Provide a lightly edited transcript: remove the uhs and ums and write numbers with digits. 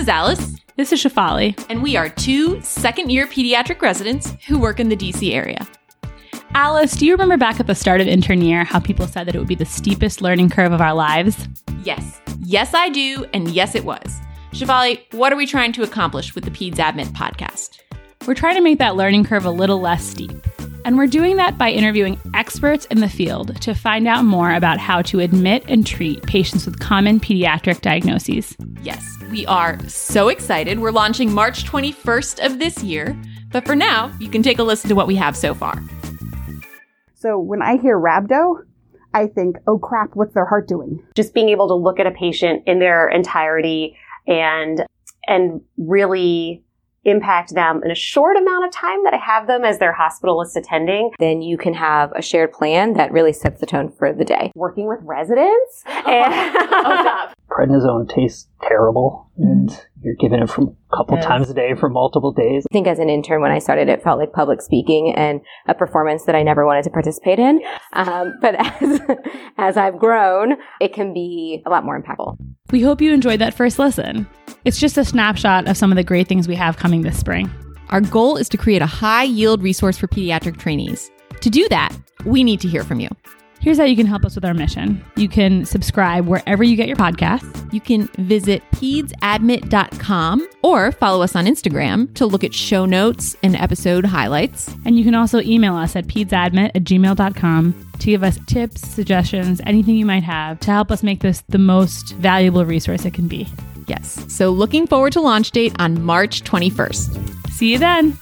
is Alice. This is Shefali. And we are two second-year pediatric residents who work in the D.C. area. Alice, do you remember back at the start of intern year how people said that it would be the steepest learning curve of our lives? Yes. Yes, I do. And yes, it was. Shefali, what are we trying to accomplish with the Peds Admit podcast? We're trying to make that learning curve a little less steep. And we're doing that by interviewing experts in the field to find out more about how to admit and treat patients with common pediatric diagnoses. Yes, we are so excited. We're launching March 21st of this year. But for now, you can take a listen to what we have so far. So when I hear rhabdo, I think, oh crap, what's their heart doing? Just being able to look at a patient in their entirety and really impact them in a short amount of time that I have them as their hospitalist attending. Then you can have a shared plan that really sets the tone for the day. Working with residents. Prednisone tastes terrible, and you're given it from a couple times a day for multiple days. I think as an intern when I started, it felt like public speaking and a performance that I never wanted to participate in. But as I've grown, it can be a lot more impactful. We hope you enjoyed that first listen. It's just a snapshot of some of the great things we have coming this spring. Our goal is to create a high-yield resource for pediatric trainees. To do that, we need to hear from you. Here's how you can help us with our mission. You can subscribe wherever you get your podcasts. You can visit pedsadmit.com or follow us on Instagram to look at show notes and episode highlights. And you can also email us at pedsadmit@gmail.com to give us tips, suggestions, anything you might have to help us make this the most valuable resource it can be. Yes. So looking forward to launch date on March 21st. See you then.